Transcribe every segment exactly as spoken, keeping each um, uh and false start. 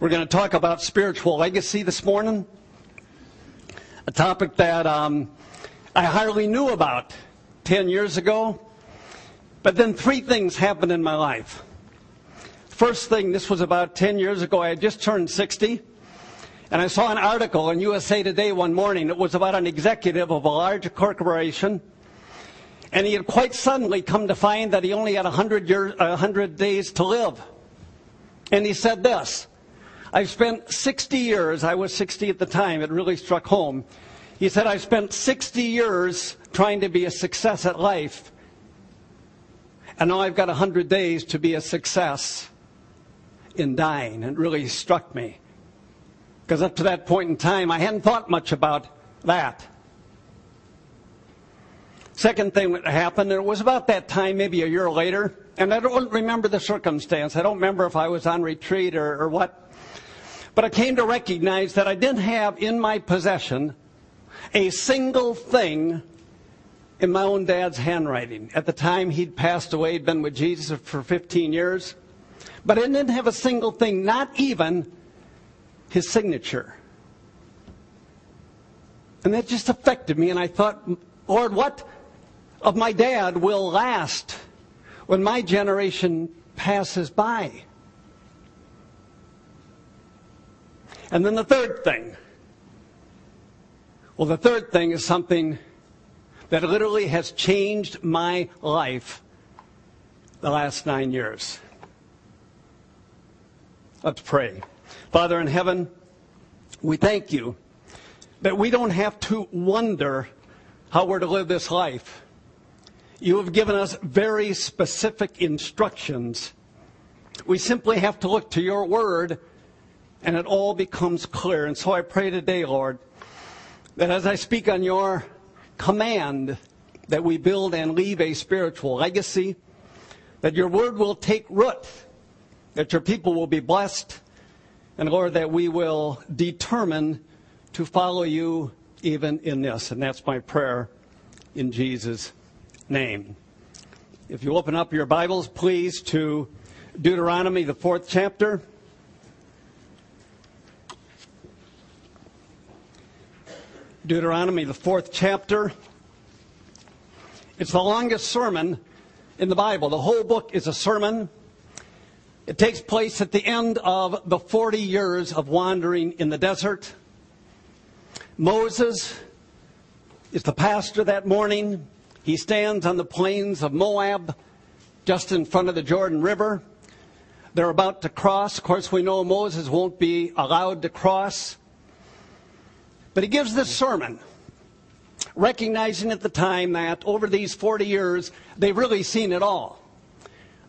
We're going to talk about spiritual legacy this morning, a topic that um, I hardly knew about ten years ago. But then three things happened in my life. First thing, this was about ten years ago. I had just turned sixty, and I saw an article in U S A Today one morning. It was about an executive of a large corporation, and he had quite suddenly come to find that he only had one hundred years, one hundred days to live. And he said this: I've spent sixty years, I was sixty at the time, it really struck home. He said, I've spent sixty years trying to be a success at life, and now I've got one hundred days to be a success in dying. It really struck me, because up to that point in time, I hadn't thought much about that. Second thing that happened, and it was about that time, maybe a year later, and I don't remember the circumstance. I don't remember if I was on retreat or, or what. But I came to recognize that I didn't have in my possession a single thing in my own dad's handwriting. At the time, he'd passed away, he'd been with Jesus for fifteen years. But I didn't have a single thing, not even his signature. And that just affected me, and I thought, Lord, what of my dad will last when my generation passes by? And then the third thing. Well, the third thing is something that literally has changed my life the last nine years. Let's pray. Father in heaven, we thank you that we don't have to wonder how we're to live this life. You have given us very specific instructions. We simply have to look to your word, and it all becomes clear. And so I pray today, Lord, that as I speak on your command, that we build and leave a spiritual legacy, that your word will take root, that your people will be blessed, and Lord, that we will determine to follow you even in this. And that's my prayer in Jesus' name. If you open up your Bibles, please, to Deuteronomy, the fourth chapter. Deuteronomy, the fourth chapter. It's the longest sermon in the Bible. The whole book is a sermon. It takes place at the end of the forty years of wandering in the desert. Moses is the pastor that morning. He stands on the plains of Moab, just in front of the Jordan River. They're about to cross. Of course, we know Moses won't be allowed to cross. But he gives this sermon, recognizing at the time that over these forty years, they've really seen it all.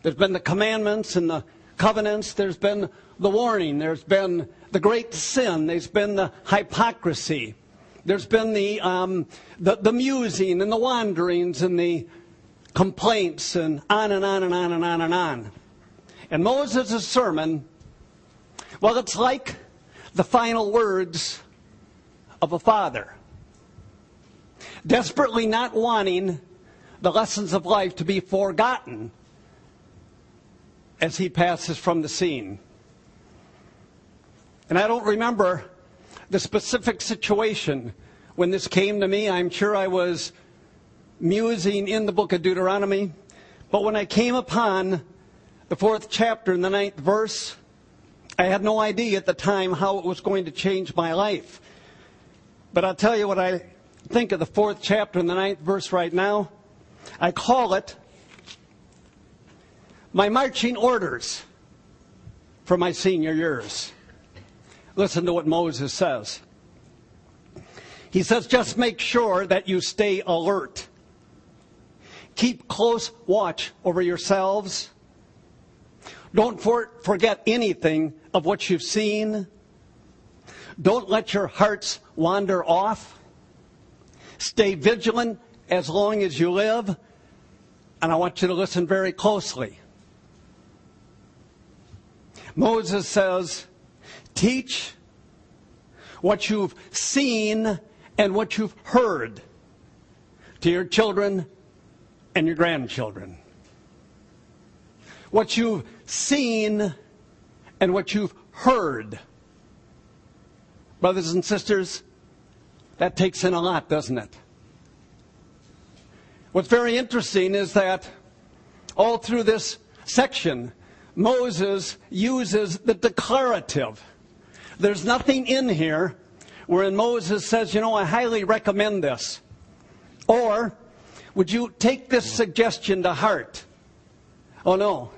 There's been the commandments and the covenants. There's been the warning. There's been the great sin. There's been the hypocrisy. There's been the, um, the, the musing and the wanderings and the complaints and on and on and on and on and on. And Moses' sermon, well, it's like the final words of a father, desperately not wanting the lessons of life to be forgotten as he passes from the scene. And I don't remember the specific situation when this came to me. I'm sure I was musing in the book of Deuteronomy. But when I came upon the fourth chapter and the ninth verse, I had no idea at the time how it was going to change my life. But I'll tell you what I think of the fourth chapter and the ninth verse right now. I call it my marching orders for my senior years. Listen to what Moses says. He says, just make sure that you stay alert. Keep close watch over yourselves. Don't for- forget anything of what you've seen. Don't let your hearts wander off. Stay vigilant as long as you live. And I want you to listen very closely. Moses says, teach what you've seen and what you've heard to your children and your grandchildren. What you've seen and what you've heard. Brothers and sisters, that takes in a lot, doesn't it? What's very interesting is that all through this section, Moses uses the declarative. There's nothing in here wherein Moses says, you know, I highly recommend this. Or, would you take this suggestion to heart? Oh, no.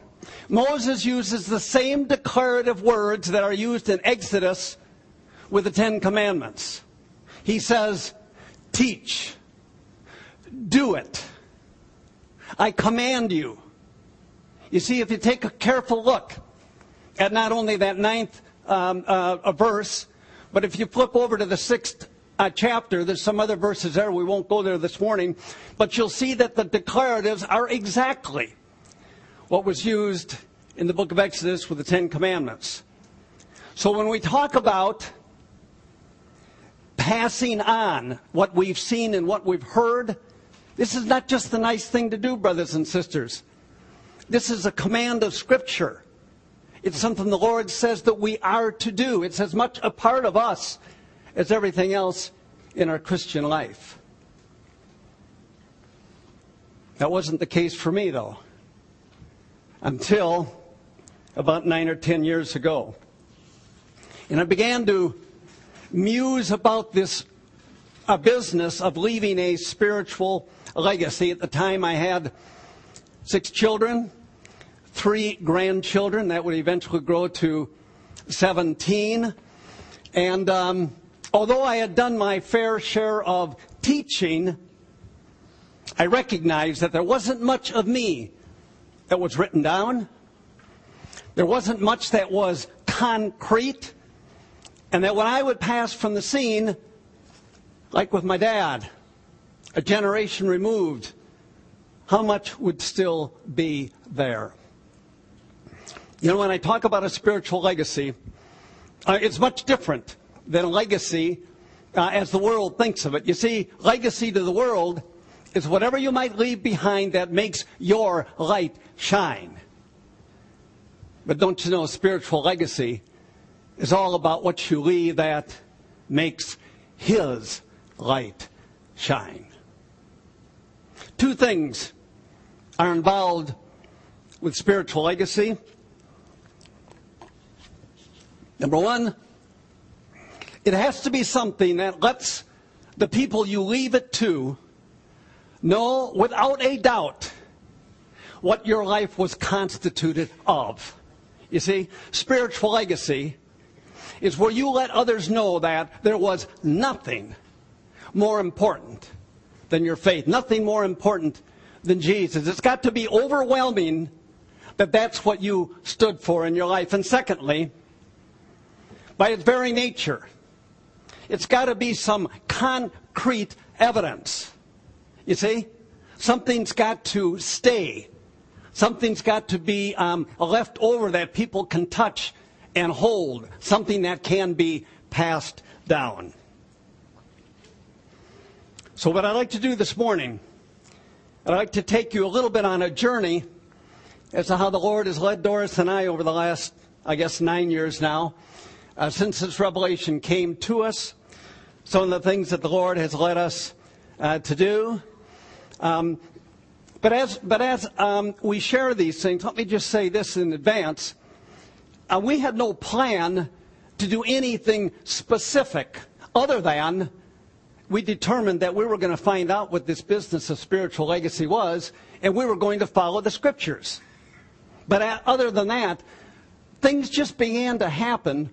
Moses uses the same declarative words that are used in Exodus with the Ten Commandments. He says, teach, do it. I command you. You see, if you take a careful look at not only that ninth um, uh, verse, but if you flip over to the sixth uh, chapter, there's some other verses there. We won't go there this morning. But you'll see that the declaratives are exactly what was used in the book of Exodus with the Ten Commandments. So when we talk about passing on what we've seen and what we've heard, this is not just the nice thing to do, brothers and sisters. This is a command of Scripture. It's something the Lord says that we are to do. It's as much a part of us as everything else in our Christian life. That wasn't the case for me, though, until about nine or ten years ago. And I began to muse about this a business of leaving a spiritual legacy. At the time, I had six children, three grandchildren. That would eventually grow to seventeen. And um, although I had done my fair share of teaching, I recognized that there wasn't much of me that was written down. There wasn't much that was concrete. And that when I would pass from the scene, like with my dad, a generation removed, how much would still be there? You know, when I talk about a spiritual legacy, uh, it's much different than a legacy uh, as the world thinks of it. You see, legacy to the world is whatever you might leave behind that makes your light shine. But don't you know, spiritual legacy is all about what you leave that makes His light shine. Two things are involved with spiritual legacy. Number one, it has to be something that lets the people you leave it to know without a doubt what your life was constituted of. You see, spiritual legacy is where you let others know that there was nothing more important than your faith, nothing more important than Jesus. It's got to be overwhelming that that's what you stood for in your life. And secondly, by its very nature, it's got to be some concrete evidence. You see, something's got to stay. Something's got to be um, left over that people can touch and hold, something that can be passed down. So what I'd like to do this morning, I'd like to take you a little bit on a journey as to how the Lord has led Doris and I over the last, I guess, nine years now, uh, since this revelation came to us, some of the things that the Lord has led us uh, to do. Um, but as, but as um, we share these things, let me just say this in advance. Uh, we had no plan to do anything specific other than we determined that we were going to find out what this business of spiritual legacy was, and we were going to follow the Scriptures. But at, other than that, things just began to happen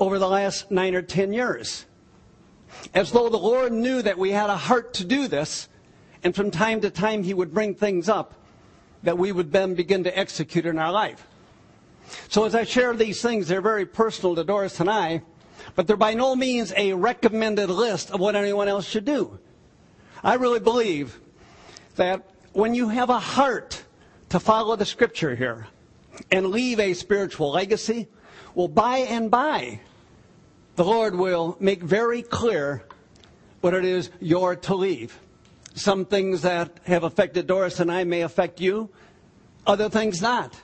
over the last nine or ten years. As though the Lord knew that we had a heart to do this, and from time to time He would bring things up that we would then begin to execute in our life. So as I share these things, they're very personal to Doris and I, but they're by no means a recommended list of what anyone else should do. I really believe that when you have a heart to follow the Scripture here and leave a spiritual legacy, well, by and by, the Lord will make very clear what it is you're to leave. Some things that have affected Doris and I may affect you, other things not.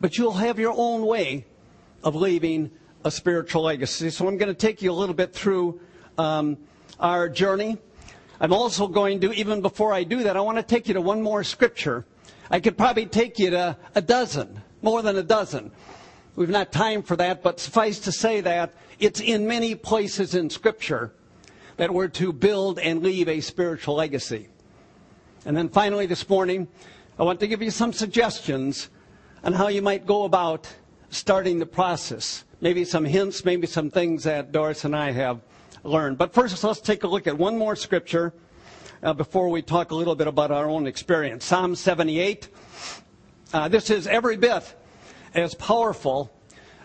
But you'll have your own way of leaving a spiritual legacy. So I'm going to take you a little bit through um, our journey. I'm also going to, even before I do that, I want to take you to one more scripture. I could probably take you to a dozen, more than a dozen. We've not time for that, but suffice to say that it's in many places in Scripture that we're to build and leave a spiritual legacy. And then finally this morning, I want to give you some suggestions on how you might go about starting the process. Maybe some hints, maybe some things that Doris and I have learned. But first, let's take a look at one more scripture uh, before we talk a little bit about our own experience. Psalm seventy-eight. Uh, this is every bit as powerful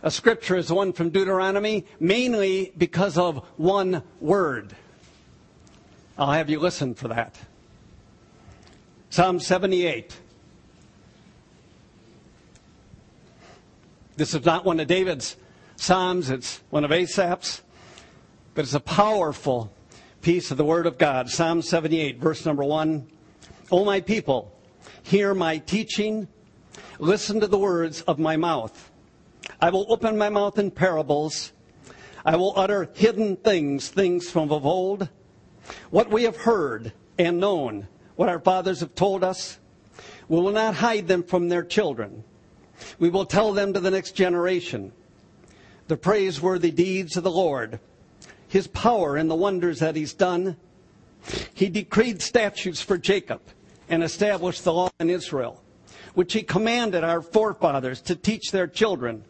a scripture as the one from Deuteronomy, mainly because of one word. I'll have you listen for that. Psalm seventy-eight. This is not one of David's Psalms, it's one of Asap's, but it's a powerful piece of the Word of God. Psalm seventy-eight, verse number one. O my people, hear my teaching, listen to the words of my mouth. I will open my mouth in parables. I will utter hidden things, things from of old, what we have heard and known, what our fathers have told us. We will not hide them from their children. We will tell them to the next generation, the praiseworthy deeds of the Lord, his power and the wonders that he's done. He decreed statutes for Jacob and established the law in Israel, which he commanded our forefathers to teach their children,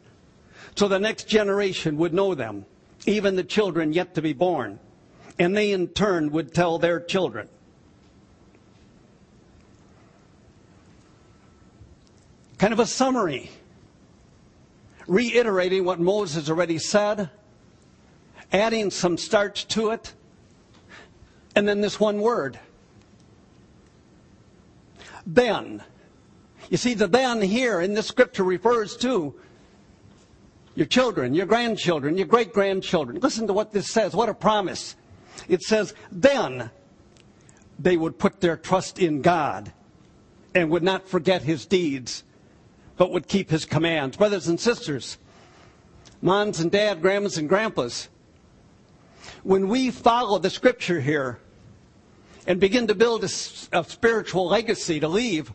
so the next generation would know them, even the children yet to be born, and they in turn would tell their children. Kind of a summary, reiterating what Moses already said, adding some starch to it, and then this one word. Then. You see, the then here in this scripture refers to your children, your grandchildren, your great-grandchildren. Listen to what this says. What a promise. It says, then they would put their trust in God and would not forget his deeds, but would keep his commands. Brothers and sisters, moms and dads, grandmas and grandpas, when we follow the scripture here and begin to build a, a spiritual legacy to leave,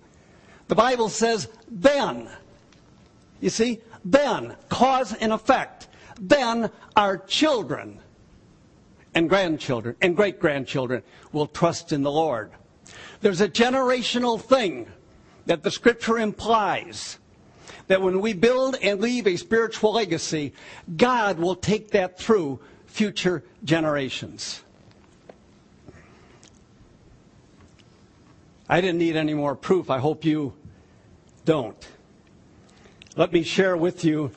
the Bible says, then, you see, then, cause and effect, then our children and grandchildren and great-grandchildren will trust in the Lord. There's a generational thing that the Scripture implies, that when we build and leave a spiritual legacy, God will take that through future generations. I didn't need any more proof. I hope you don't. Let me share with you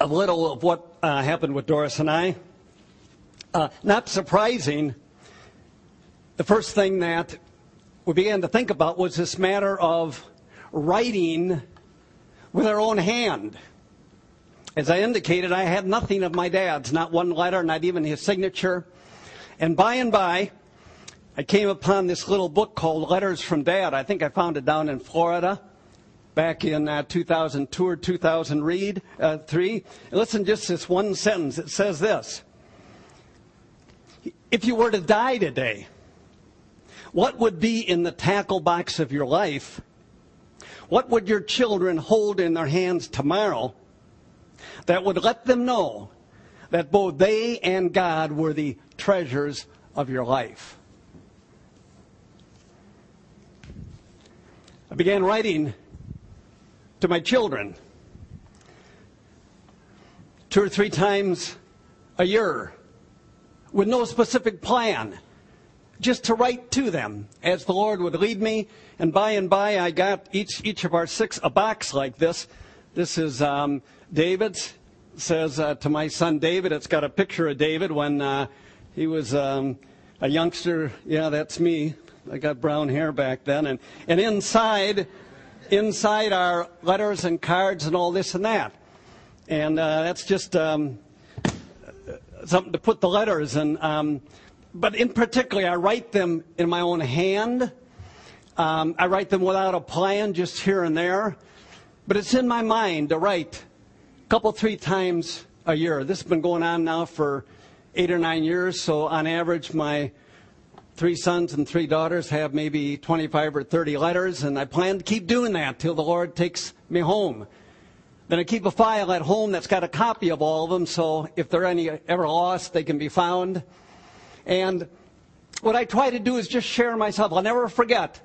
a little of what uh, happened with Doris and I. Uh, not surprising, the first thing that we began to think about was this matter of writing with our own hand. As I indicated, I had nothing of my dad's, not one letter, not even his signature. And by and by, I came upon this little book called Letters from Dad. I think I found it down in Florida back in uh, two thousand two or two thousand three. And listen, just this one sentence. It says this. If you were to die today, what would be in the tackle box of your life? What would your children hold in their hands tomorrow that would let them know that both they and God were the treasures of your life? I began writing to my children two or three times a year with no specific plan, just to write to them as the Lord would lead me. And by and by, I got each each of our six a box like this. This is um, David's. Says uh, to my son David, it's got a picture of David when uh, he was um, a youngster. Yeah, that's me. I got brown hair back then. And, and inside inside are letters and cards and all this and that. And uh, that's just um, something to put the letters in. Um, but in particular, I write them in my own hand. Um, I write them without a plan, just here and there. But it's in my mind to write a couple, three times a year. This has been going on now for eight or nine years. So on average, my three sons and three daughters have maybe twenty-five or thirty letters. And I plan to keep doing that till the Lord takes me home. Then I keep a file at home that's got a copy of all of them. So if they're any ever lost, they can be found. And what I try to do is just share myself. I'll never forget.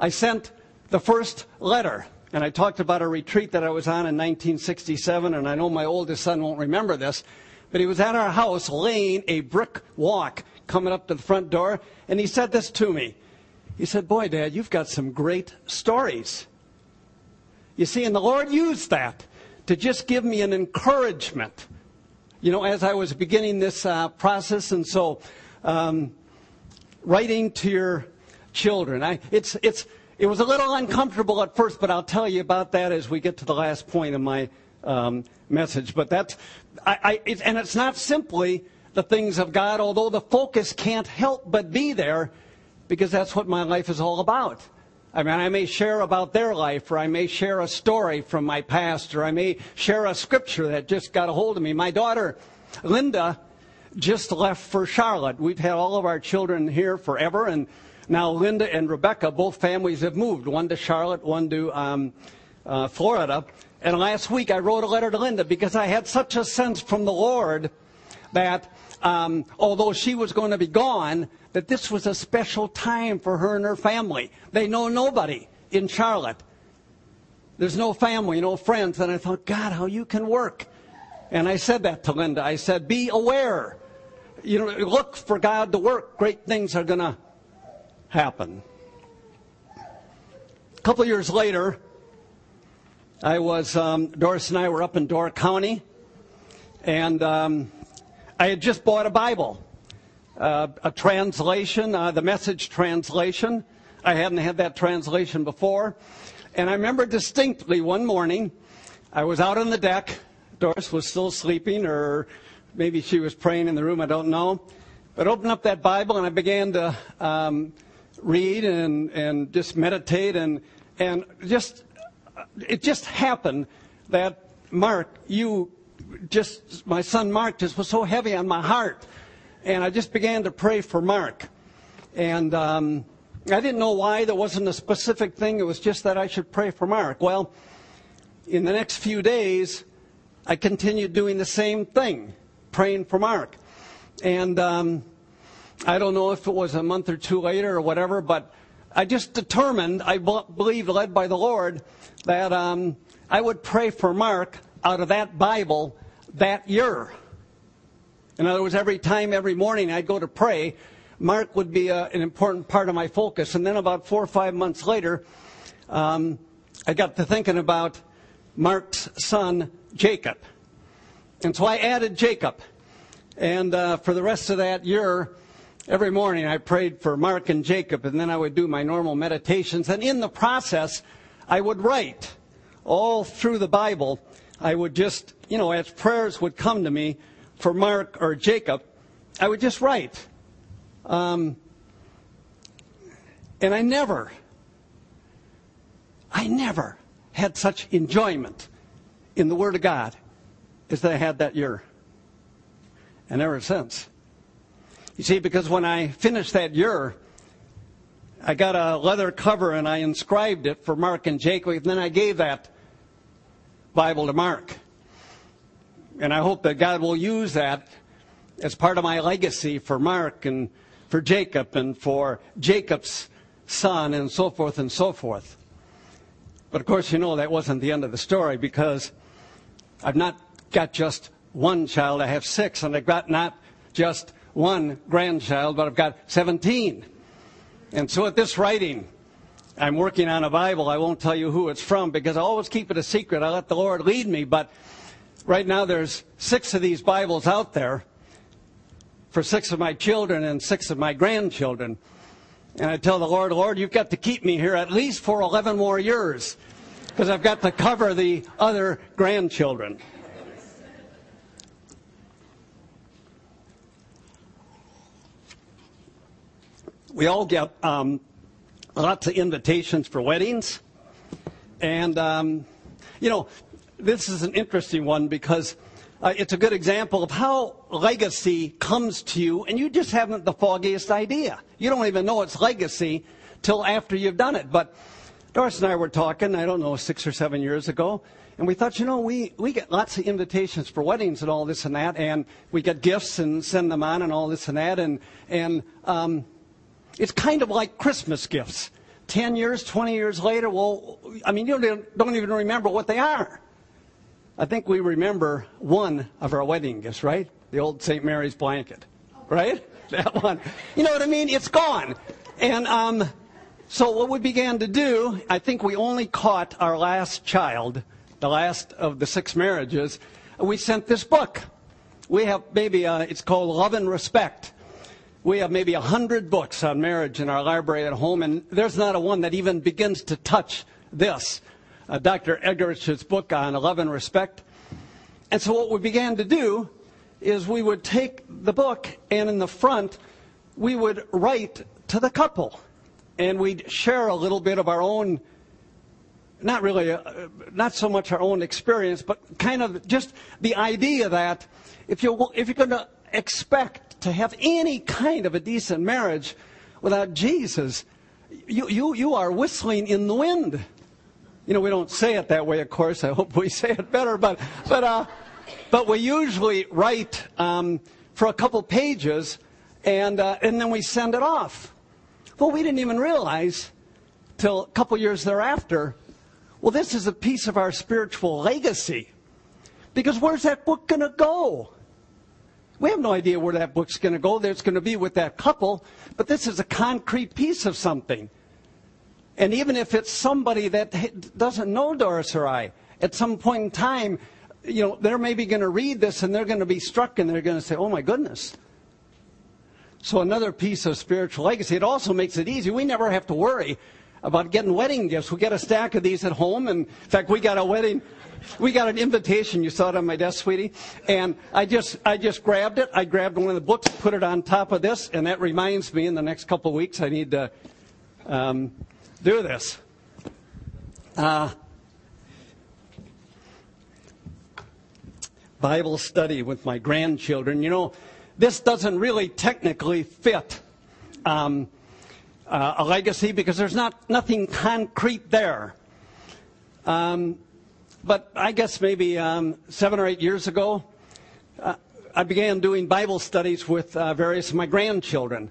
I sent the first letter. And I talked about a retreat that I was on in nineteen sixty-seven, and I know my oldest son won't remember this, but he was at our house laying a brick walk coming up to the front door, and he said this to me. He said, "Boy, Dad, you've got some great stories." You see, and the Lord used that to just give me an encouragement, you know, as I was beginning this uh, process. And so um, writing to your children, I, it's it's. It was a little uncomfortable at first, but I'll tell you about that as we get to the last point of my um, message. But that's, I, I, it, and it's not simply the things of God, although the focus can't help but be there, because that's what my life is all about. I mean, I may share about their life, or I may share a story from my past, or I may share a scripture that just got a hold of me. My daughter, Linda, just left for Charlotte. We've had all of our children here forever, and now, Linda and Rebecca, both families have moved, one to Charlotte, one to um, uh, Florida. And last week, I wrote a letter to Linda because I had such a sense from the Lord that um, although she was going to be gone, that this was a special time for her and her family. They know nobody in Charlotte. There's no family, no friends. And I thought, God, how you can work. And I said that to Linda. I said, be aware. You know, look for God to work. Great things are going to happen. A couple years later, I was, um, Doris and I were up in Door County, and um, I had just bought a Bible, uh, a translation, uh, the Message translation. I hadn't had that translation before. And I remember distinctly one morning, I was out on the deck. Doris was still sleeping, or maybe she was praying in the room, I don't know. But I opened up that Bible, and I began to um, read and, and just meditate, and and just it just happened that Mark, you just my son Mark just was so heavy on my heart, and I just began to pray for Mark, and um, I didn't know why. There wasn't a specific thing. It was just that I should pray for Mark. Well, in the next few days, I continued doing the same thing, praying for Mark. And um, I don't know if it was a month or two later or whatever, but I just determined, I b- believed, led by the Lord, that um, I would pray for Mark out of that Bible that year. In other words, every time, every morning I'd go to pray, Mark would be a, an important part of my focus. And then about four or five months later, um, I got to thinking about Mark's son, Jacob. And so I added Jacob. And uh, for the rest of that year, every morning I prayed for Mark and Jacob, and then I would do my normal meditations. And in the process, I would write all through the Bible. I would just, you know, as prayers would come to me for Mark or Jacob, I would just write. Um, and I never, I never had such enjoyment in the Word of God as I had that year. And ever since. You see, because when I finished that year, I got a leather cover and I inscribed it for Mark and Jacob, and then I gave that Bible to Mark. And I hope that God will use that as part of my legacy for Mark and for Jacob and for Jacob's son and so forth and so forth. But of course, you know, that wasn't the end of the story, because I've not got just one child, I have six, and I've got not just one grandchild, but I've got seventeen. And so at this writing, I'm working on a Bible. I won't tell you who it's from, because I always keep it a secret. I let the Lord lead me. But right now there's six of these Bibles out there for six of my children and six of my grandchildren. And I tell the Lord, Lord, you've got to keep me here at least for eleven more years, because I've got to cover the other grandchildren. We all get um, lots of invitations for weddings, and um, You know, this is an interesting one because uh, it's a good example of how legacy comes to you, and you just haven't the foggiest idea. You don't even know it's legacy till after you've done it. But Doris and I were talking, I don't know, six or seven years ago, and we thought, you know, we, we get lots of invitations for weddings and all this and that, and we get gifts and send them on and all this and that, and, and um, it's kind of like Christmas gifts. Ten years, twenty years later, well, I mean, you don't, don't even remember what they are. I think we remember one of our wedding gifts, right? The old Saint Mary's blanket, right? That one. You know what I mean? It's gone. And um, so what we began to do, I think we only caught our last child, the last of the six marriages. We sent this book. We have maybe, uh, it's called Love and Respect. We have maybe a hundred books on marriage in our library at home, and there's not a one that even begins to touch this. Uh, Doctor Egerich's book on Love and Respect. And so what we began to do is we would take the book, and in the front, we would write to the couple. And we'd share a little bit of our own, not really, uh, not so much our own experience, but kind of just the idea that if you're, if you're going to expect to have any kind of a decent marriage without Jesus, you, you, you are whistling in the wind. You know, we don't say it that way, of course. I hope we say it better. But but uh, but we usually write um, for a couple pages, and, uh, and then we send it off. Well, we didn't even realize till a couple years thereafter, well, this is a piece of our spiritual legacy. Because where's that book going to go? We have no idea where that book's going to go. There's going to be with that couple. But this is a concrete piece of something. And even if it's somebody that doesn't know Doris or I, at some point in time, you know, they're maybe going to read this and they're going to be struck and they're going to say, oh, my goodness. So another piece of spiritual legacy. It also makes it easy. We never have to worry about getting wedding gifts. We get a stack of these at home. And in fact, we got a wedding. We got an invitation. You saw it on my desk, sweetie. And I just I just grabbed it. I grabbed one of the books, put it on top of this, and that reminds me in the next couple of weeks I need to um, do this. Uh, Bible study with my grandchildren. You know, this doesn't really technically fit um, uh, a legacy because there's not nothing concrete there. Um But I guess maybe um, seven or eight years ago, uh, I began doing Bible studies with uh, various of my grandchildren.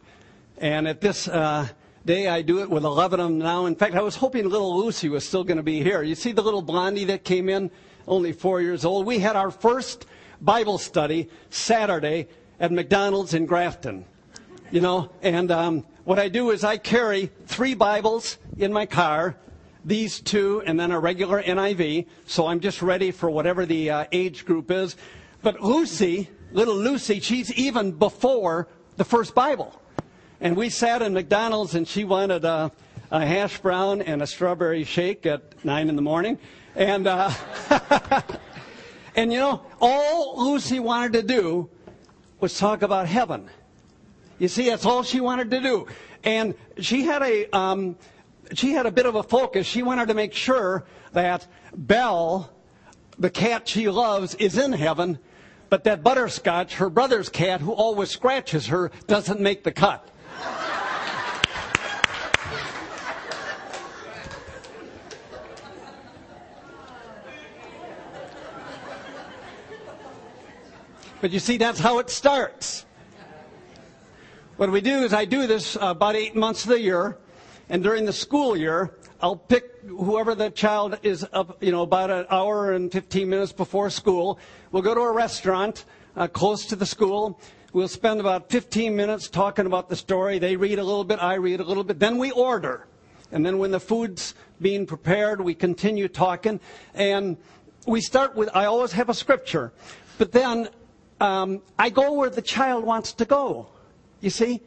And at this uh, day, I do it with eleven of them now. In fact, I was hoping little Lucy was still going to be here. You see the little blondie that came in, only four years old. We had our first Bible study Saturday at McDonald's in Grafton. You know, and um, what I do is I carry three Bibles in my car, these two, and then a regular N I V, so I'm just ready for whatever the uh, age group is. But Lucy, little Lucy, she's even before the first Bible. And we sat in McDonald's, and she wanted a, a hash brown and a strawberry shake at nine in the morning. And, uh, and you know, all Lucy wanted to do was talk about heaven. You see, that's all she wanted to do. And she had a... Um, She had a bit of a focus. She wanted to make sure that Belle, the cat she loves, is in heaven, but that Butterscotch, her brother's cat, who always scratches her, doesn't make the cut. But you see, that's how it starts. What we do is I do this uh, about eight months of the year. And during the school year, I'll pick whoever the child is up, you know, about an hour and fifteen minutes before school. We'll go to a restaurant uh, close to the school. We'll spend about fifteen minutes talking about the story. They read a little bit, I read a little bit. Then we order. And then when the food's being prepared, we continue talking. And we start with, I always have a scripture. But then um, I go where the child wants to go, you see.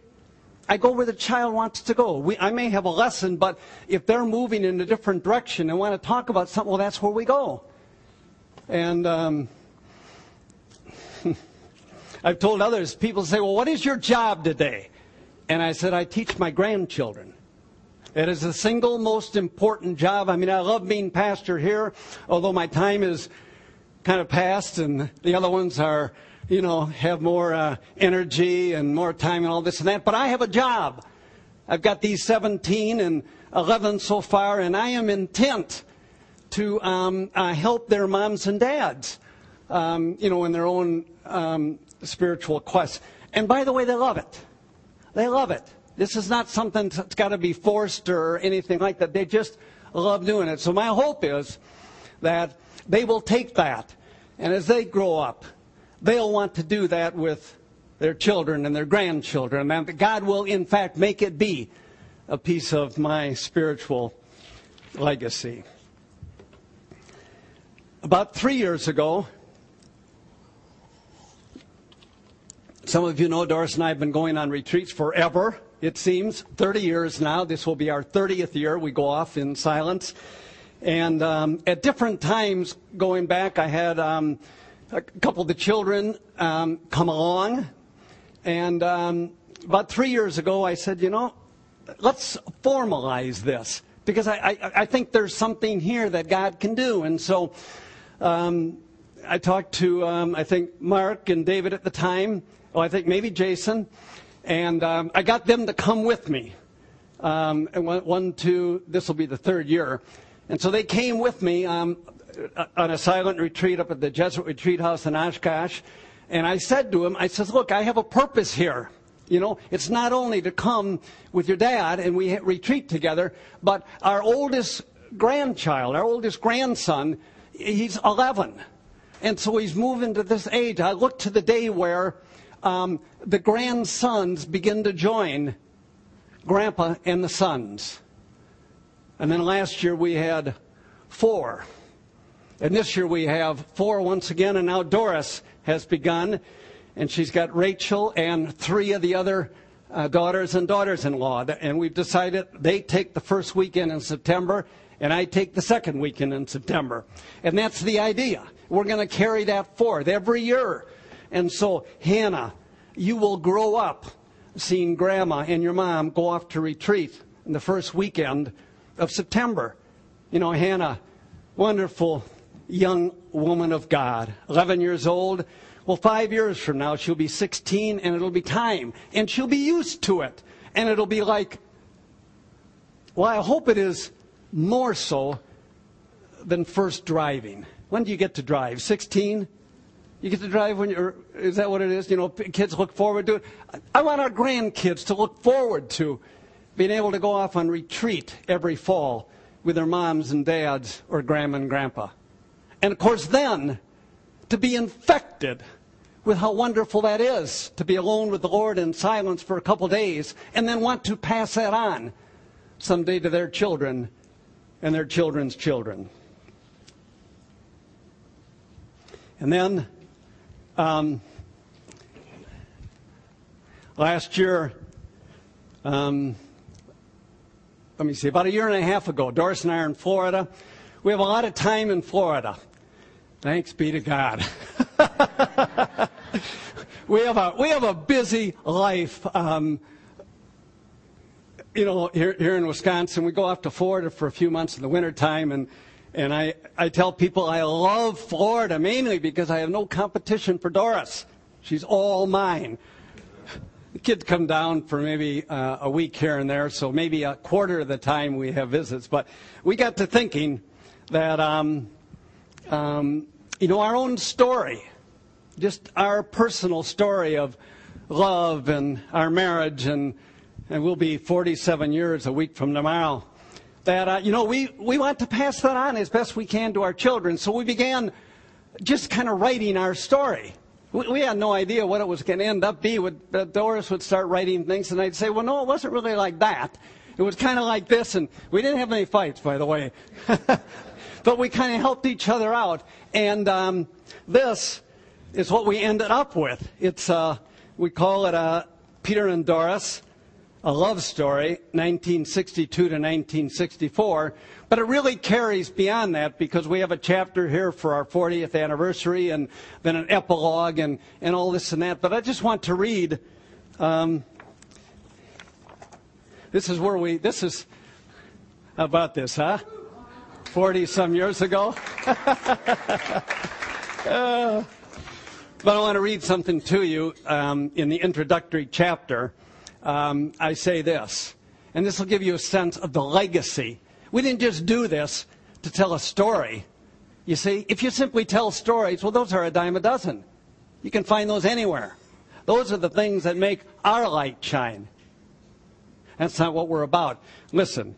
I go where the child wants to go. We, I may have a lesson, but if they're moving in a different direction and want to talk about something, well, that's where we go. And um, I've told others, people say, well, what is your job today? And I said, I teach my grandchildren. It is the single most important job. I mean, I love being pastor here, although my time is kind of past and the other ones are, you know, have more uh, energy and more time and all this and that. But I have a job. I've got these seventeen and eleven so far, and I am intent to um, uh, help their moms and dads, um, you know, in their own um, spiritual quest. And by the way, they love it. They love it. This is not something that's got to be forced or anything like that. They just love doing it. So my hope is that they will take that, and as they grow up, they'll want to do that with their children and their grandchildren, and God will, in fact, make it be a piece of my spiritual legacy. About three years ago, some of you know Doris and I have been going on retreats forever. It seems thirty years now. This will be our thirtieth year. We go off in silence. And um, at different times going back, I had um, a couple of the children um, come along. And um, about three years ago, I said, you know, let's formalize this. Because I, I, I think there's something here that God can do. And so um, I talked to, um, I think, Mark and David at the time. Oh, I think maybe Jason. And um, I got them to come with me. Um, and one, one, two, this will be the third year. And so they came with me um, on a silent retreat up at the Jesuit Retreat House in Oshkosh. And I said to them, I says, look, I have a purpose here. You know, it's not only to come with your dad and we retreat together, but our oldest grandchild, our oldest grandson, he's eleven. And so he's moving to this age. I look to the day where um, the grandsons begin to join Grandpa and the sons. And then last year we had four. And this year we have four once again. And now Doris has begun. And she's got Rachel and three of the other uh, daughters and daughters-in-law. And we've decided they take the first weekend in September. And I take the second weekend in September. And that's the idea. We're going to carry that forth every year. And so, Hannah, you will grow up seeing Grandma and your mom go off to retreat in the first weekend of September. You know, Hannah, wonderful young woman of God, eleven years old. Well, five years from now, she'll be sixteen, and it'll be time. And she'll be used to it. And it'll be like, well, I hope it is more so than first driving. When do you get to drive? sixteen? You get to drive when you're, is that what it is? You know, kids look forward to it. I want our grandkids to look forward to being able to go off on retreat every fall with their moms and dads or grandma and grandpa. And, of course, then to be infected with how wonderful that is, to be alone with the Lord in silence for a couple days, and then want to pass that on someday to their children and their children's children. And then um, last year, um, let me see, about a year and a half ago, Doris and I are in Florida. We have a lot of time in Florida. Thanks be to God. we have a we have a busy life. Um, you know, here here in Wisconsin, we go off to Florida for a few months in the wintertime, and and I, I tell people I love Florida mainly because I have no competition for Doris. She's all mine. The kids come down for maybe uh, a week here and there, so maybe a quarter of the time we have visits. But we got to thinking that um, um, you know, our own story, just our personal story of love and our marriage, and and we'll be forty-seven years a week from tomorrow. That uh, you know, we we want to pass that on as best we can to our children. So we began just kind of writing our story. We had no idea what it was going to end up be. Doris would start writing things, and I'd say, well, no, it wasn't really like that. It was kind of like this, and we didn't have any fights, by the way. But we kind of helped each other out, and um, this is what we ended up with. It's uh, we call it uh, Peter and Doris, a love story, nineteen sixty-two to nineteen sixty-four. But it really carries beyond that because we have a chapter here for our fortieth anniversary and then an epilogue and, and all this and that. But I just want to read. Um, this is where we, this is How about this, huh? forty-some years ago. uh, but I want to read something to you um, in the introductory chapter. Um, I say this, and this will give you a sense of the legacy. We didn't just do this to tell a story. You see, if you simply tell stories, well, those are a dime a dozen. You can find those anywhere. Those are the things that make our light shine. That's not what we're about. Listen,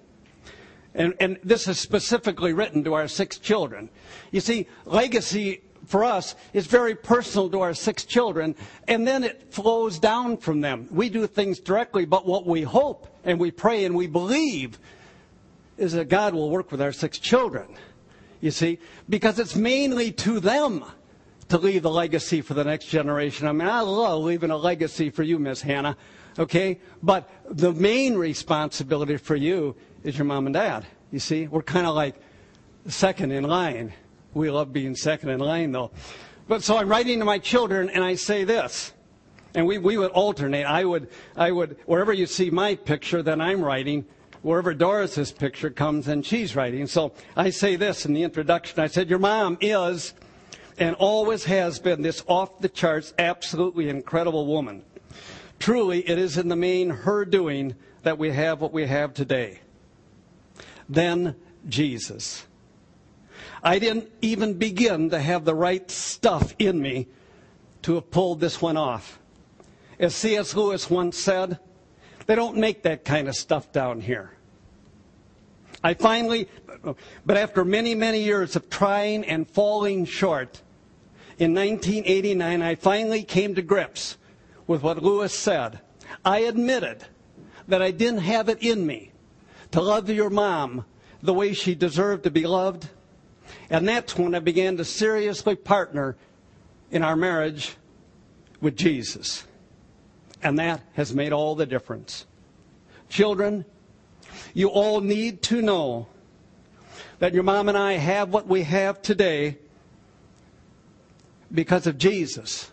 and, and this is specifically written to our six children. You see, legacy for us is very personal to our six children, and then it flows down from them. We do things directly, but what we hope and we pray and we believe is that God will work with our six children, you see, because it's mainly to them to leave the legacy for the next generation. I mean, I love leaving a legacy for you, Miss Hannah, okay? But the main responsibility for you is your mom and dad, you see? We're kind of like second in line. We love being second in line, though. But so I'm writing to my children, and I say this, and we, we would alternate. I would, I would, wherever you see my picture, then I'm writing. Wherever Doris's picture comes, and she's writing. So I say this in the introduction. I said, your mom is and always has been this off-the-charts, absolutely incredible woman. Truly, it is in the main her doing that we have what we have today. Then Jesus. I didn't even begin to have the right stuff in me to have pulled this one off. As C S Lewis once said, they don't make that kind of stuff down here. I finally, but after many, many years of trying and falling short, in nineteen eighty-nine, I finally came to grips with what Lewis said. I admitted that I didn't have it in me to love your mom the way she deserved to be loved. And that's when I began to seriously partner in our marriage with Jesus. And that has made all the difference. Children, you all need to know that your mom and I have what we have today because of Jesus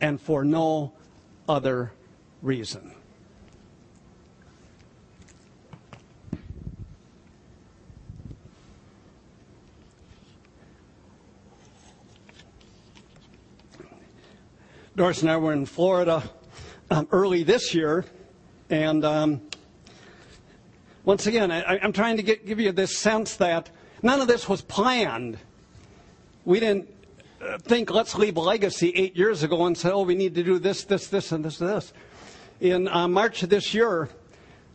and for no other reason. Doris and I were in Florida Um, early this year, and um, once again, I, I'm trying to get, give you this sense that none of this was planned. We didn't uh, think, let's leave a legacy eight years ago and say, oh, we need to do this, this, this, and this, this. In uh, March of this year,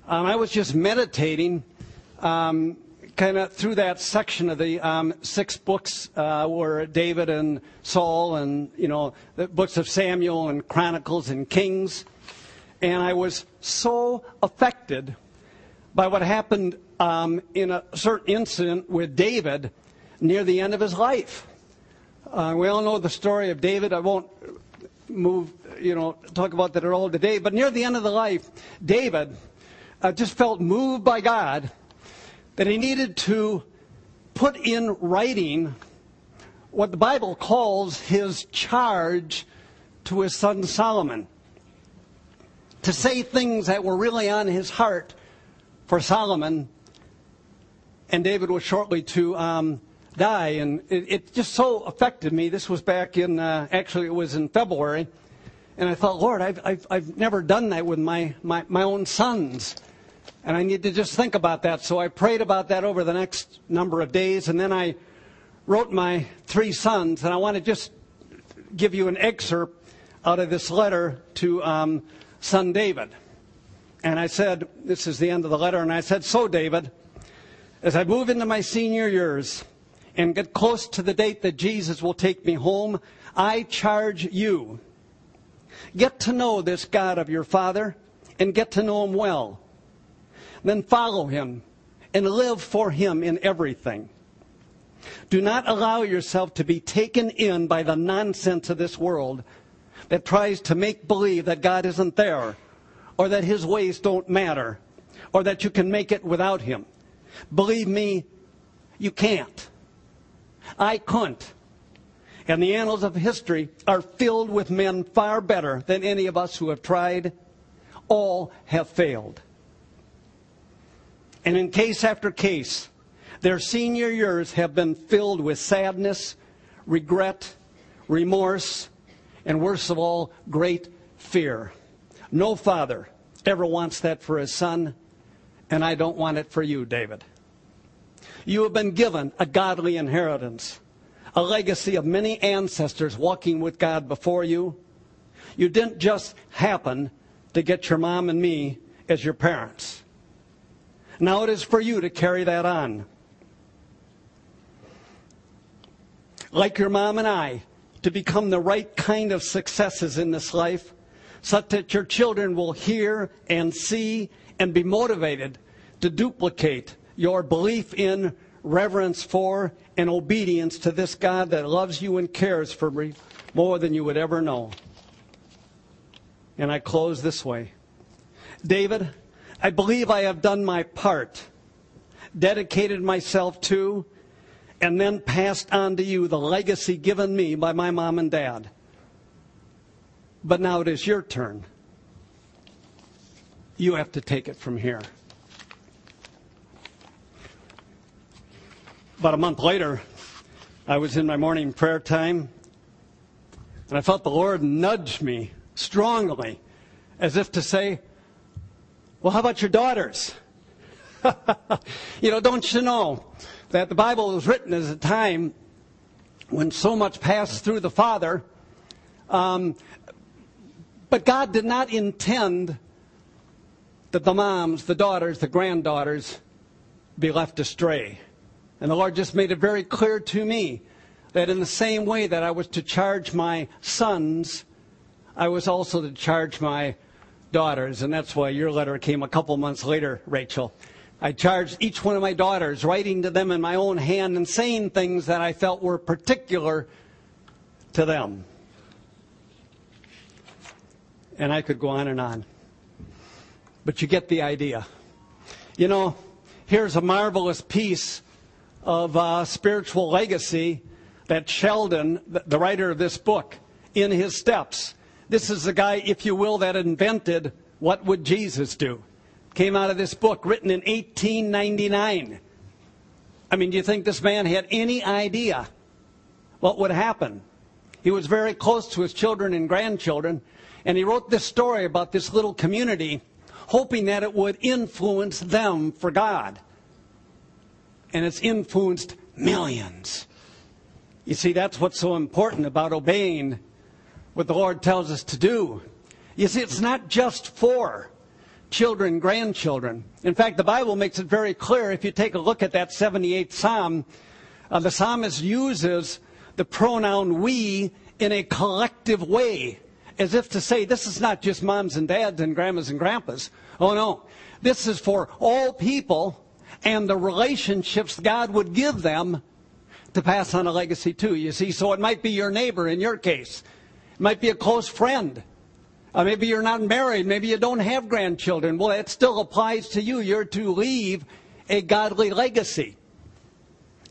um, I was just meditating um, kind of through that section of the um, six books uh, where David and Saul and, you know, the books of Samuel and Chronicles and Kings. And I was so affected by what happened um, in a certain incident with David near the end of his life. Uh, we all know the story of David. I won't move, you know, talk about that at all today. But near the end of the life, David uh, just felt moved by God that he needed to put in writing what the Bible calls his charge to his son Solomon. To say things that were really on his heart for Solomon. And David was shortly to um, die. And it, it just so affected me. This was back in, uh, actually it was in February. And I thought, Lord, I've, I've, I've never done that with my, my, my own sons. And I need to just think about that. So I prayed about that over the next number of days. And then I wrote my three sons. And I want to just give you an excerpt out of this letter to um, son David. And I said, this is the end of the letter. And I said, so David, as I move into my senior years and get close to the date that Jesus will take me home, I charge you, get to know this God of your father and get to know him well. Then follow him and live for him in everything. Do not allow yourself to be taken in by the nonsense of this world that tries to make believe that God isn't there or that his ways don't matter or that you can make it without him. Believe me, you can't. I couldn't. And the annals of history are filled with men far better than any of us who have tried. All have failed. And in case after case, their senior years have been filled with sadness, regret, remorse, and worst of all, great fear. No father ever wants that for his son, and I don't want it for you, David. You have been given a godly inheritance, a legacy of many ancestors walking with God before you. You didn't just happen to get your mom and me as your parents. Now it is for you to carry that on. Like your mom and I, to become the right kind of successes in this life, such that your children will hear and see and be motivated to duplicate your belief in, reverence for, and obedience to this God that loves you and cares for you more than you would ever know. And I close this way. David, I believe I have done my part, dedicated myself to, and then passed on to you the legacy given me by my mom and dad. But now it is your turn. You have to take it from here. About a month later, I was in my morning prayer time, and I felt the Lord nudge me strongly, as if to say, well, how about your daughters? You know, don't you know that the Bible was written at a time when so much passed through the Father, um, but God did not intend that the moms, the daughters, the granddaughters be left astray. And the Lord just made it very clear to me that in the same way that I was to charge my sons, I was also to charge my daughters. And that's why your letter came a couple months later, Rachel. I charged each one of my daughters, writing to them in my own hand and saying things that I felt were particular to them. And I could go on and on. But you get the idea. You know, here's a marvelous piece of uh, spiritual legacy that Sheldon, the writer of this book, in his steps. This is the guy, if you will, that invented What Would Jesus Do? Came out of this book written in eighteen ninety-nine. I mean, do you think this man had any idea what would happen? He was very close to his children and grandchildren. And he wrote this story about this little community, hoping that it would influence them for God. And it's influenced millions. You see, that's what's so important about obeying what the Lord tells us to do. You see, it's not just for children, grandchildren. In fact, the Bible makes it very clear, if you take a look at that seventy-eighth Psalm, uh, the psalmist uses the pronoun we in a collective way, as if to say, this is not just moms and dads and grandmas and grandpas. Oh, no. This is for all people and the relationships God would give them to pass on a legacy to. You see, so it might be your neighbor in your case. It might be a close friend. Uh, maybe you're not married. Maybe you don't have grandchildren. Well, that still applies to you. You're to leave a godly legacy.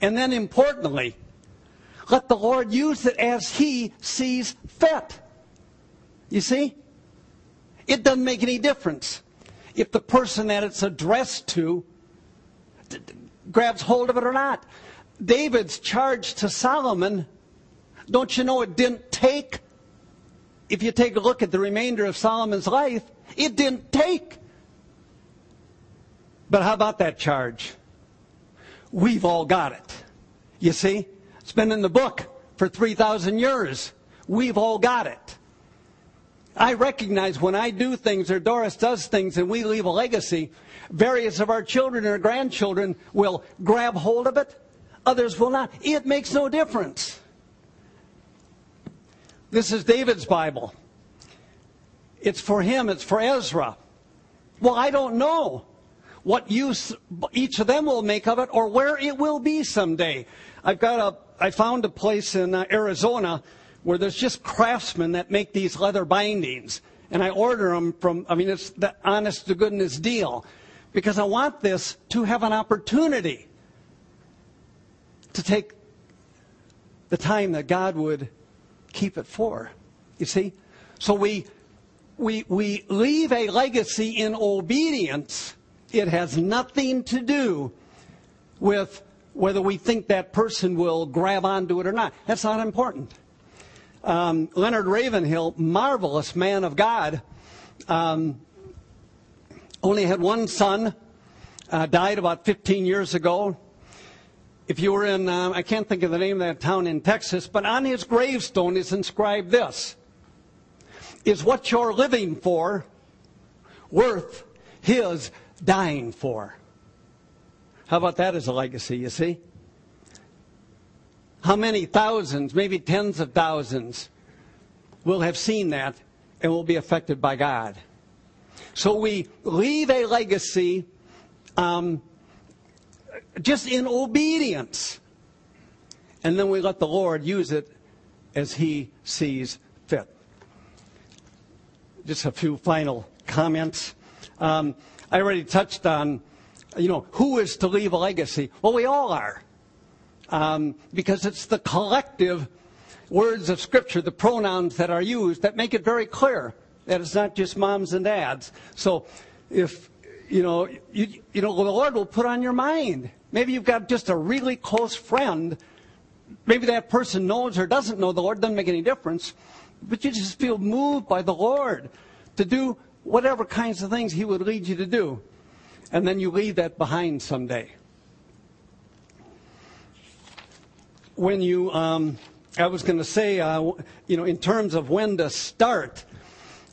And then importantly, let the Lord use it as He sees fit. You see? It doesn't make any difference if the person that it's addressed to d- d- grabs hold of it or not. David's charge to Solomon, don't you know it didn't take, if you take a look at the remainder of Solomon's life, it didn't take. But how about that charge? We've all got it. You see? It's been in the book for three thousand years. We've all got it. I recognize when I do things or Doris does things and we leave a legacy, various of our children or grandchildren will grab hold of it. Others will not. It makes no difference. This is David's Bible. It's for him. It's for Ezra. Well, I don't know what use each of them will make of it or where it will be someday. I've got a, I found a place in Arizona where there's just craftsmen that make these leather bindings. And I order them from, I mean, it's the honest to goodness deal. Because I want this to have an opportunity to take the time that God would keep it for. You see? So we we we leave a legacy in obedience It has nothing to do with whether we think that person will grab onto it or not. That's not important. Um, Leonard Ravenhill, marvelous man of God, um, only had one son, uh, died about fifteen years ago. If you were in, uh, I can't think of the name of that town in Texas, but on his gravestone is inscribed this: is what you're living for worth his dying for? How about that as a legacy, you see? How many thousands, maybe tens of thousands, will have seen that and will be affected by God? So we leave a legacy um, just in obedience. And then we let the Lord use it as he sees fit. Just a few final comments. Um, I already touched on, you know, who is to leave a legacy? Well, we all are. Um, because it's the collective words of Scripture, the pronouns that are used, that make it very clear that it's not just moms and dads. So if, you know, you, you know, the Lord will put on your mind. Maybe you've got just a really close friend. Maybe that person knows or doesn't know the Lord. Doesn't make any difference. But you just feel moved by the Lord to do whatever kinds of things he would lead you to do. And then you leave that behind someday. When you, um, I was going to say, uh, you know, in terms of when to start,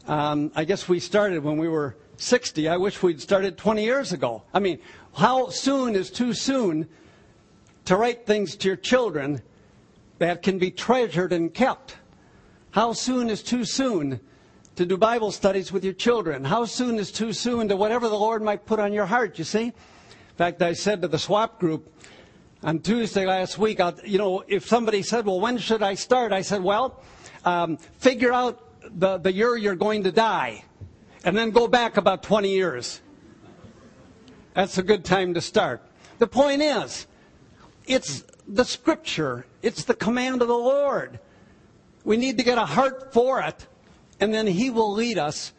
um, I guess we started when we were sixty. I wish we'd started twenty years ago. I mean, how soon is too soon to write things to your children that can be treasured and kept? How soon is too soon to do Bible studies with your children? How soon is too soon to whatever the Lord might put on your heart, you see? In fact, I said to the swap group on Tuesday last week, I'll, you know, if somebody said, well, when should I start? I said, well, um, figure out the, the year you're going to die, and then go back about twenty years. That's a good time to start. The point is, it's the Scripture. It's the command of the Lord. We need to get a heart for it. And then he will lead us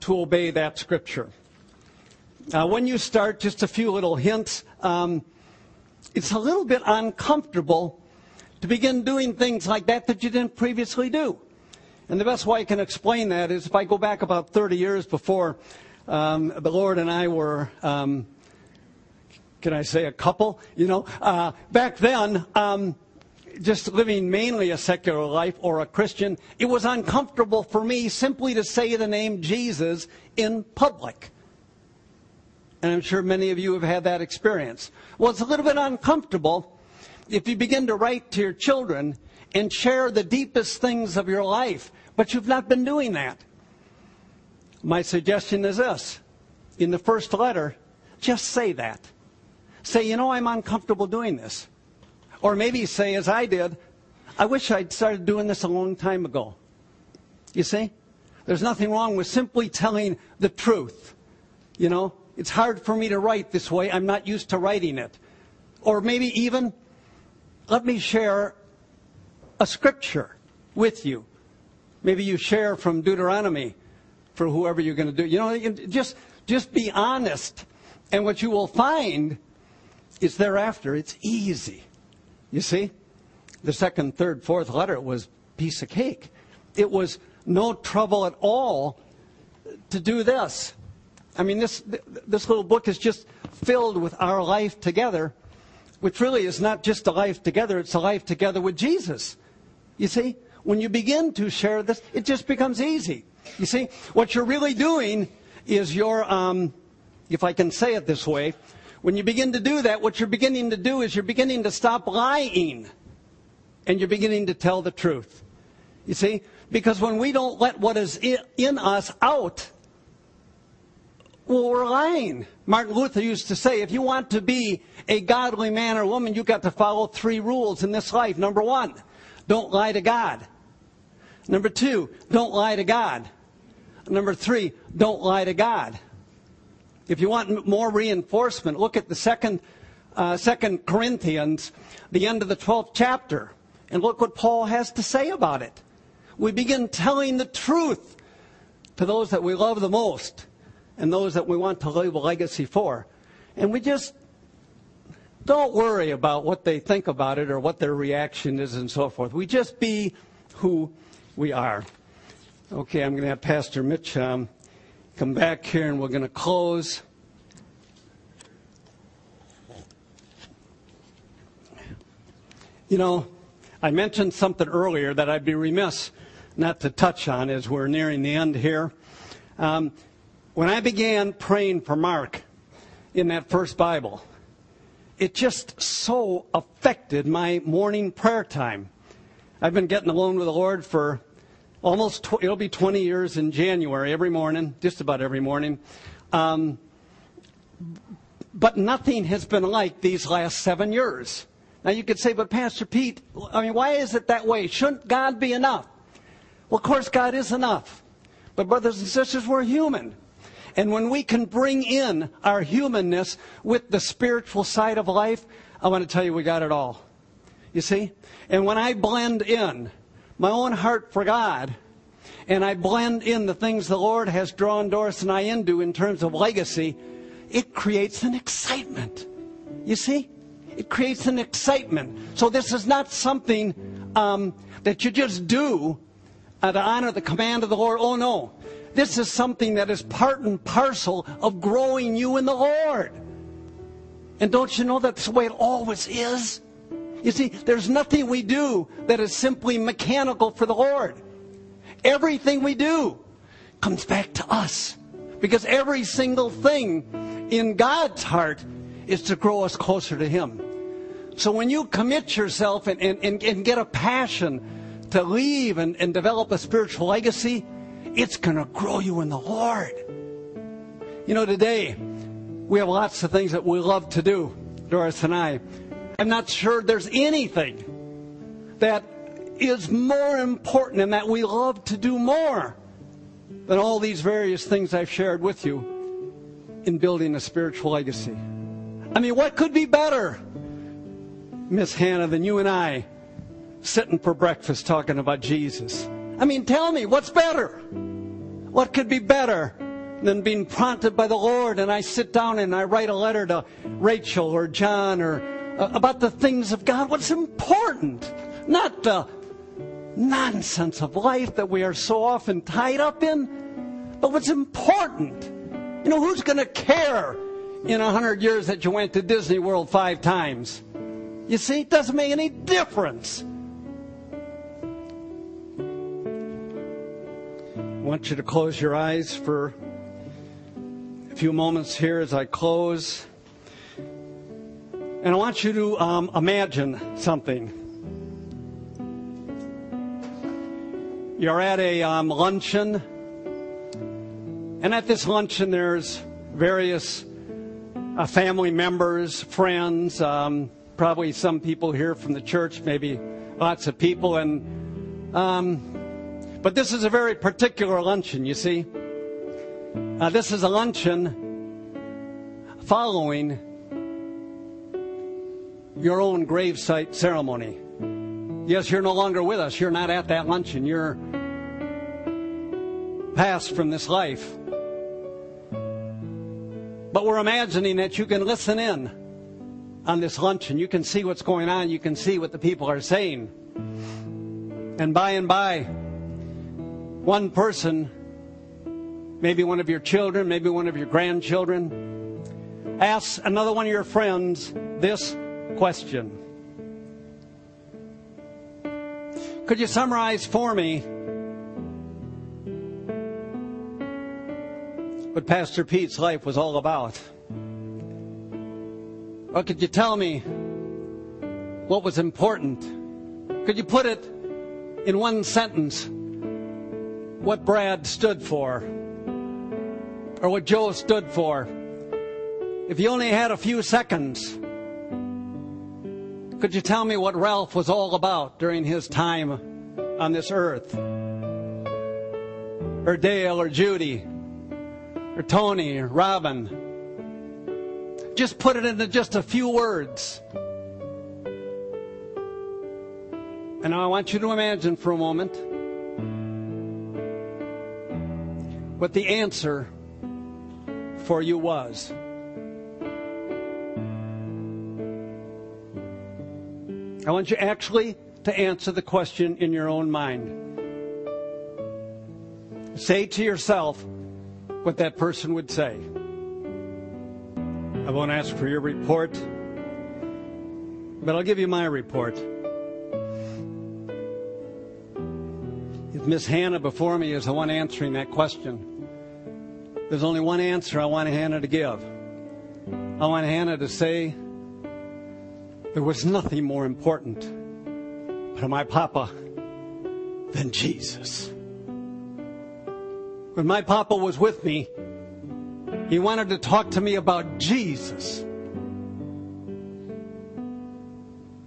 to obey that Scripture. Now, when you start, just a few little hints. Um, it's a little bit uncomfortable to begin doing things like that that you didn't previously do. And the best way I can explain that is if I go back about thirty years before um, the Lord and I were, um, can I say a couple? You know, uh, back then... Um, just living mainly a secular life or a Christian, it was uncomfortable for me simply to say the name Jesus in public. And I'm sure many of you have had that experience. Well, it's a little bit uncomfortable if you begin to write to your children and share the deepest things of your life, but you've not been doing that. My suggestion is this. In the first letter, just say that. Say, you know, I'm uncomfortable doing this. Or maybe say, as I did, I wish I'd started doing this a long time ago. You see? There's nothing wrong with simply telling the truth. You know, it's hard for me to write this way. I'm not used to writing it. Or maybe even, let me share a scripture with you. Maybe you share from Deuteronomy for whoever you're going to do. You know, just, just be honest. And what you will find is thereafter, it's easy. You see, the second, third, fourth letter was piece of cake. It was no trouble at all to do this. I mean, this this little book is just filled with our life together, which really is not just a life together, it's a life together with Jesus. You see, when you begin to share this, it just becomes easy. You see, what you're really doing is you're, um, if I can say it this way, when you begin to do that, what you're beginning to do is you're beginning to stop lying. And you're beginning to tell the truth. You see? Because when we don't let what is in us out, well, we're lying. Martin Luther used to say, if you want to be a godly man or woman, you've got to follow three rules in this life. Number one, don't lie to God. Number two, don't lie to God. Number three, don't lie to God. If you want more reinforcement, look at the second, uh, second Corinthians, the end of the twelfth chapter, and look what Paul has to say about it. We begin telling the truth to those that we love the most, and those that we want to leave a legacy for. And we just don't worry about what they think about it or what their reaction is and so forth. We just be who we are. Okay, I'm going to have Pastor Mitch um, come back here, and we're going to close. You know, I mentioned something earlier that I'd be remiss not to touch on as we're nearing the end here. Um, when I began praying for Mark in that first Bible, it just so affected my morning prayer time. I've been getting alone with the Lord for almost, tw- it'll be twenty years in January, every morning, just about every morning. Um, but nothing has been like these last seven years. Now you could say, but Pastor Pete, I mean, why is it that way? Shouldn't God be enough? Well, of course, God is enough. But brothers and sisters, we're human. And when we can bring in our humanness with the spiritual side of life, I want to tell you we got it all. You see? And when I blend in my own heart for God, and I blend in the things the Lord has drawn Doris and I into in terms of legacy, it creates an excitement. You see? It creates an excitement. So this is not something um, that you just do uh, to honor the command of the Lord. Oh, no. This is something that is part and parcel of growing you in the Lord. And don't you know that's the way it always is? You see, there's nothing we do that is simply mechanical for the Lord. Everything we do comes back to us. Because every single thing in God's heart is to grow us closer to Him. So when you commit yourself and, and, and, and get a passion to leave and, and develop a spiritual legacy, it's going to grow you in the Lord. You know, today, we have lots of things that we love to do, Doris and I. I'm not sure there's anything that is more important and that we love to do more than all these various things I've shared with you in building a spiritual legacy. I mean, what could be better, Miss Hannah, than you and I sitting for breakfast talking about Jesus? I mean, tell me, what's better? What could be better than being prompted by the Lord and I sit down and I write a letter to Rachel or John or uh, about the things of God? What's important? Not the nonsense of life that we are so often tied up in, but what's important. You know, who's going to care in a hundred years that you went to Disney World five times? You see, it doesn't make any difference. I want you to close your eyes for a few moments here as I close. And I want you to um, imagine something. You're at a um, luncheon. And at this luncheon, there's various uh, family members, friends, um, probably some people here from the church, maybe lots of people. And um But this is a very particular luncheon, you see. Uh, this is a luncheon following your own gravesite ceremony. Yes, you're no longer with us. You're not at that luncheon. You're passed from this life. But we're imagining that you can listen in on this luncheon. You can see what's going on. You can see what the people are saying. And by and by, one person, maybe one of your children, maybe one of your grandchildren, asks another one of your friends this question. Could you summarize for me what Pastor Pete's life was all about? Or could you tell me what was important? Could you put it in one sentence? What Brad stood for, or what Joe stood for. If you only had a few seconds, could you tell me what Ralph was all about during his time on this earth? Or Dale, or Judy, or Tony, or Robin. Just put it into just a few words. And now I want you to imagine for a moment what the answer for you was. I want you actually to answer the question in your own mind. Say to yourself what that person would say. I won't ask for your report, but I'll give you my report. If Miss Hannah before me is the one answering that question, there's only one answer I want Hannah to give. I want Hannah to say, there was nothing more important to my papa than Jesus. When my papa was with me, he wanted to talk to me about Jesus.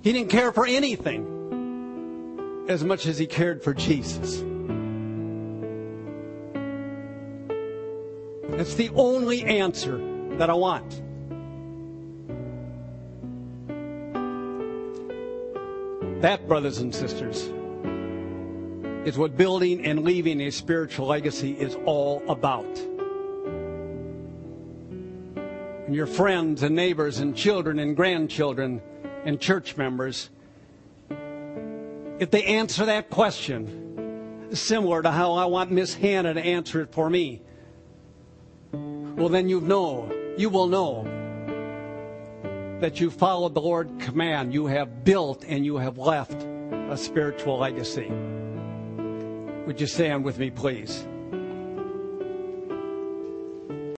He didn't care for anything as much as he cared for Jesus. That's the only answer that I want. That, brothers and sisters, is what building and leaving a spiritual legacy is all about. And your friends and neighbors and children and grandchildren and church members, if they answer that question, similar to how I want Miss Hannah to answer it for me, well, then you know, you will know that you followed the Lord's command. You have built and you have left a spiritual legacy. Would you stand with me, please?